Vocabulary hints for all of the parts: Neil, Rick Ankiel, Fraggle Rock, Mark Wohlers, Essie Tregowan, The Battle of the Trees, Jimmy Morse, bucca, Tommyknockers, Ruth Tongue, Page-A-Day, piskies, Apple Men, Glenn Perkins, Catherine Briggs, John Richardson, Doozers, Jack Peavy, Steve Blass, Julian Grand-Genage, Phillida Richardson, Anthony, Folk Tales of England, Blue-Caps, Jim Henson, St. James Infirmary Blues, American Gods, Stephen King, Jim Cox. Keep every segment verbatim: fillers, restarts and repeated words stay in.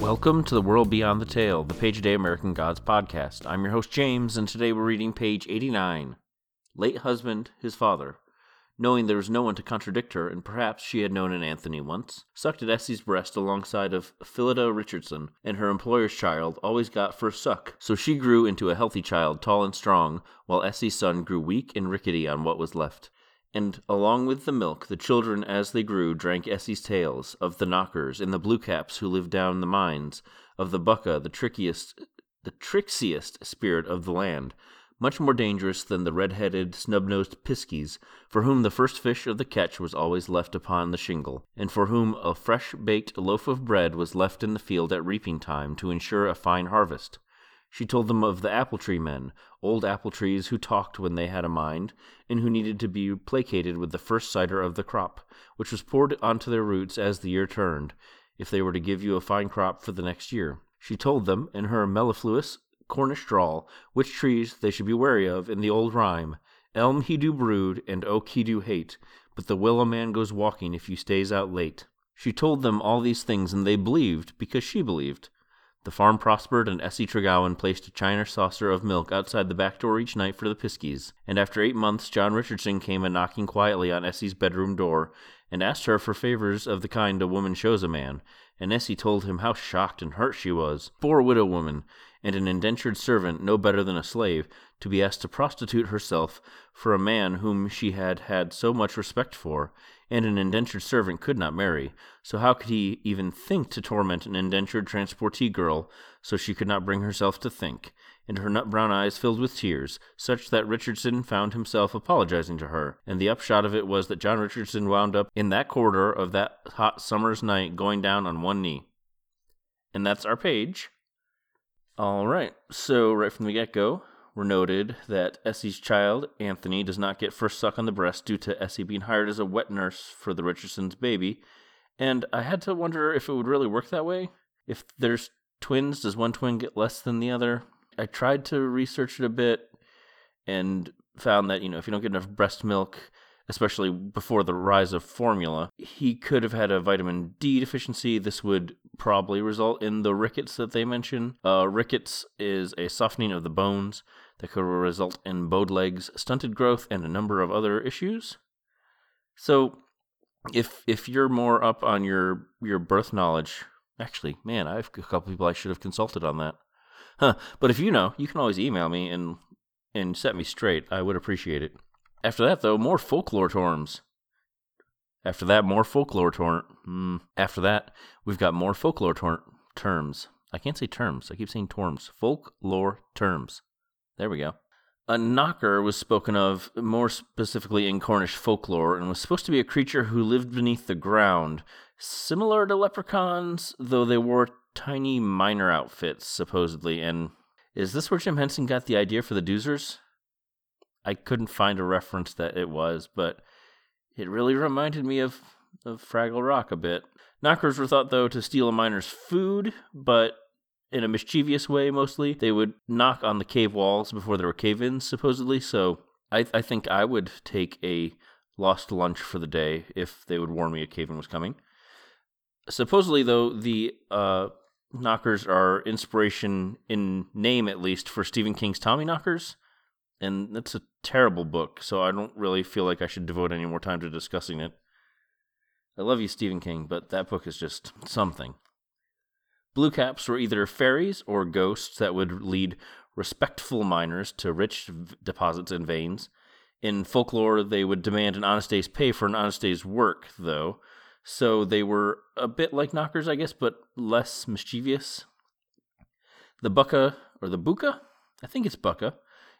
Welcome to The World Beyond The Tale, the Page a Day American Gods podcast. I'm your host, James, and today we're reading page eighty-nine. Late husband, his father. Knowing there was no one to contradict her, and perhaps she had known an Anthony once, sucked at Essie's breast alongside of Phillida Richardson, and her employer's child always got first suck, so she grew into a healthy child, tall and strong, while Essie's son grew weak and rickety on what was left. And, along with the milk, the children, as they grew, drank Essie's tales of the knockers and the bluecaps who lived down the mines, of the bucca, the trickiest, the trixiest spirit of the land, much more dangerous than the red-headed, snub-nosed piskies, for whom the first fish of the catch was always left upon the shingle, and for whom a fresh-baked loaf of bread was left in the field at reaping time to ensure a fine harvest. She told them of the apple-tree men, old apple-trees who talked when they had a mind, and who needed to be placated with the first cider of the crop, which was poured onto their roots as the year turned, if they were to give you a fine crop for the next year. She told them, in her mellifluous Cornish drawl, which trees they should be wary of in the old rhyme, "Elm he do brood, and oak he do hate, but the willow man goes walking if you stays out late." She told them all these things, and they believed, because she believed. The farm prospered, and Essie Tregowan placed a china saucer of milk outside the back door each night for the piskies, and after eight months John Richardson came a-knocking quietly on Essie's bedroom door, and asked her for favors of the kind a woman shows a man, and Essie told him how shocked and hurt she was, poor widow woman, and an indentured servant no better than a slave, to be asked to prostitute herself for a man whom she had had so much respect for, and an indentured servant could not marry, so how could he even think to torment an indentured transportee girl, so she could not bring herself to think, and her nut-brown eyes filled with tears, such that Richardson found himself apologizing to her, and the upshot of it was that John Richardson wound up in that corridor of that hot summer's night going down on one knee. And that's our page. All right, so right from the get-go, we're noted that Essie's child, Anthony, does not get first suck on the breast due to Essie being hired as a wet nurse for the Richardson's baby, and I had to wonder if it would really work that way. If there's twins, does one twin get less than the other? I tried to research it a bit and found that, you know, if you don't get enough breast milk, especially before the rise of formula, he could have had a vitamin D deficiency. This would probably result in the rickets that they mention. Uh, rickets is a softening of the bones that could result in bowed legs, stunted growth, and a number of other issues. So, if if you're more up on your, your birth knowledge, actually, man, I have a couple people I should have consulted on that. Huh. But if you know, you can always email me and and set me straight. I would appreciate it. After that, though, more folklore tomes. After that, more folklore tor- mm. After that, we've got more folklore tor- terms. I can't say terms. I keep saying torms. Folklore terms. There we go. A knocker was spoken of more specifically in Cornish folklore and was supposed to be a creature who lived beneath the ground, similar to leprechauns, though they wore tiny miner outfits, supposedly. And is this where Jim Henson got the idea for the Doozers? I couldn't find a reference that it was, but it really reminded me of, of Fraggle Rock a bit. Knockers were thought, though, to steal a miner's food, but in a mischievous way, mostly. They would knock on the cave walls before there were cave-ins, supposedly, so I, I think I would take a lost lunch for the day if they would warn me a cave-in was coming. Supposedly, though, the uh, knockers are inspiration, in name at least, for Stephen King's Tommyknockers. And that's a terrible book, so I don't really feel like I should devote any more time to discussing it. I love you, Stephen King, but that book is just something. Bluecaps were either fairies or ghosts that would lead respectful miners to rich v- deposits and veins. In folklore, they would demand an honest day's pay for an honest day's work, though, so they were a bit like knockers, I guess, but less mischievous. The bucca, or the bucca? I think it's bucca.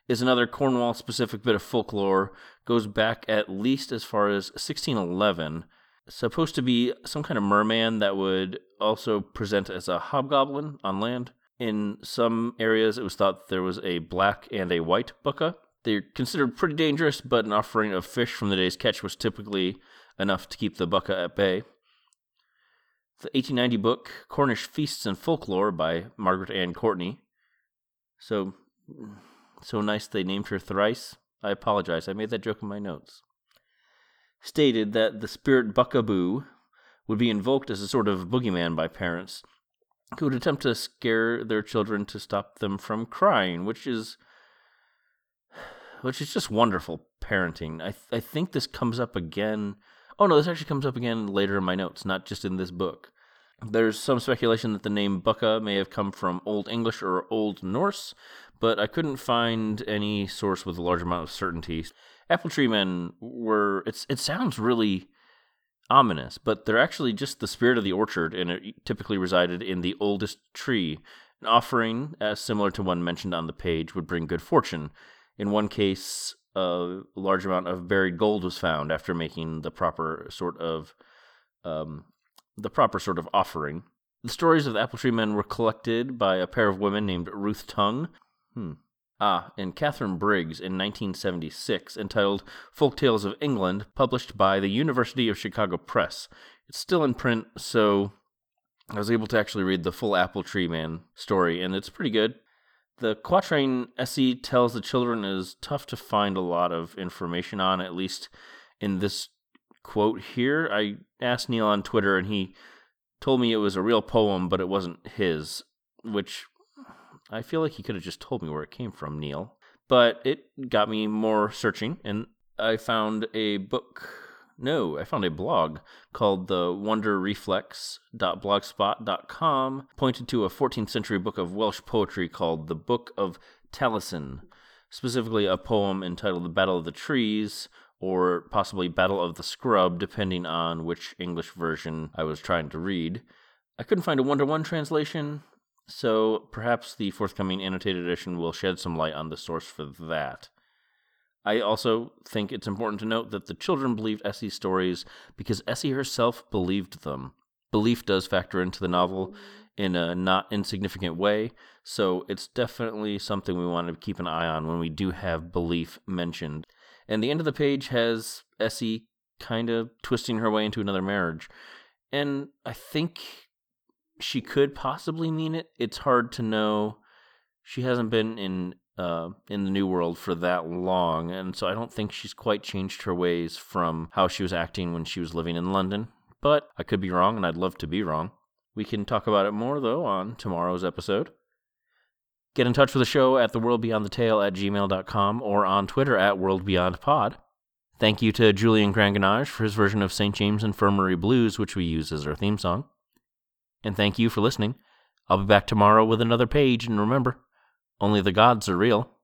Is another Cornwall-specific bit of folklore, goes back at least as far as sixteen eleven, supposed to be some kind of merman that would also present as a hobgoblin on land. In some areas, it was thought there was a black and a white bucca. They're considered pretty dangerous, but an offering of fish from the day's catch was typically enough to keep the bucca at bay. The eighteen ninety book, Cornish Feasts and Folklore, by Margaret Ann Courtney. So... So nice they named her thrice. I apologize, I made that joke in my notes. Stated that the spirit Buckaboo would be invoked as a sort of boogeyman by parents, who would attempt to scare their children to stop them from crying, which is which is just wonderful parenting. I th- I think this comes up again. Oh, no, this actually comes up again later in my notes, not just in this book. There's some speculation that the name Bucca may have come from Old English or Old Norse, but I couldn't find any source with a large amount of certainty. Apple tree men were, it's, it sounds really ominous, but they're actually just the spirit of the orchard, and it typically resided in the oldest tree. An offering, uh, similar to one mentioned on the page, would bring good fortune. In one case, a large amount of buried gold was found after making the proper sort of um, the proper sort of offering. The stories of the apple tree men were collected by a pair of women named Ruth Tongue, hmm. ah, and Catherine Briggs in nineteen seventy-six, entitled "Folk Tales of England," published by the University of Chicago Press. It's still in print, so I was able to actually read the full apple tree man story, and it's pretty good. The quatrain Essie tells the children is tough to find a lot of information on, at least in this quote here. I asked Neil on Twitter, and he told me it was a real poem, but it wasn't his, which I feel like he could have just told me where it came from, Neil. But it got me more searching, and I found a book, no, I found a blog called the wonder reflex dot blogspot dot com, pointed to a fourteenth century book of Welsh poetry called The Book of Taliesin, specifically a poem entitled The Battle of the Trees, or possibly Battle of the Scrub, depending on which English version I was trying to read. I couldn't find a one-to-one translation, so perhaps the forthcoming annotated edition will shed some light on the source for that. I also think it's important to note that the children believed Essie's stories because Essie herself believed them. Belief does factor into the novel in a not insignificant way, so it's definitely something we want to keep an eye on when we do have belief mentioned. And the end of the page has Essie kind of twisting her way into another marriage. And I think she could possibly mean it. It's hard to know. She hasn't been in... Uh, in the New World for that long, and so I don't think she's quite changed her ways from how she was acting when she was living in London, but I could be wrong, and I'd love to be wrong. We can talk about it more, though, on tomorrow's episode. Get in touch with the show at the world beyond the tale at gmail dot com or on Twitter at worldbeyondpod. Thank you to Julian Grand-Genage for his version of Saint James Infirmary Blues, which we use as our theme song. And thank you for listening. I'll be back tomorrow with another page, and remember, only the gods are real.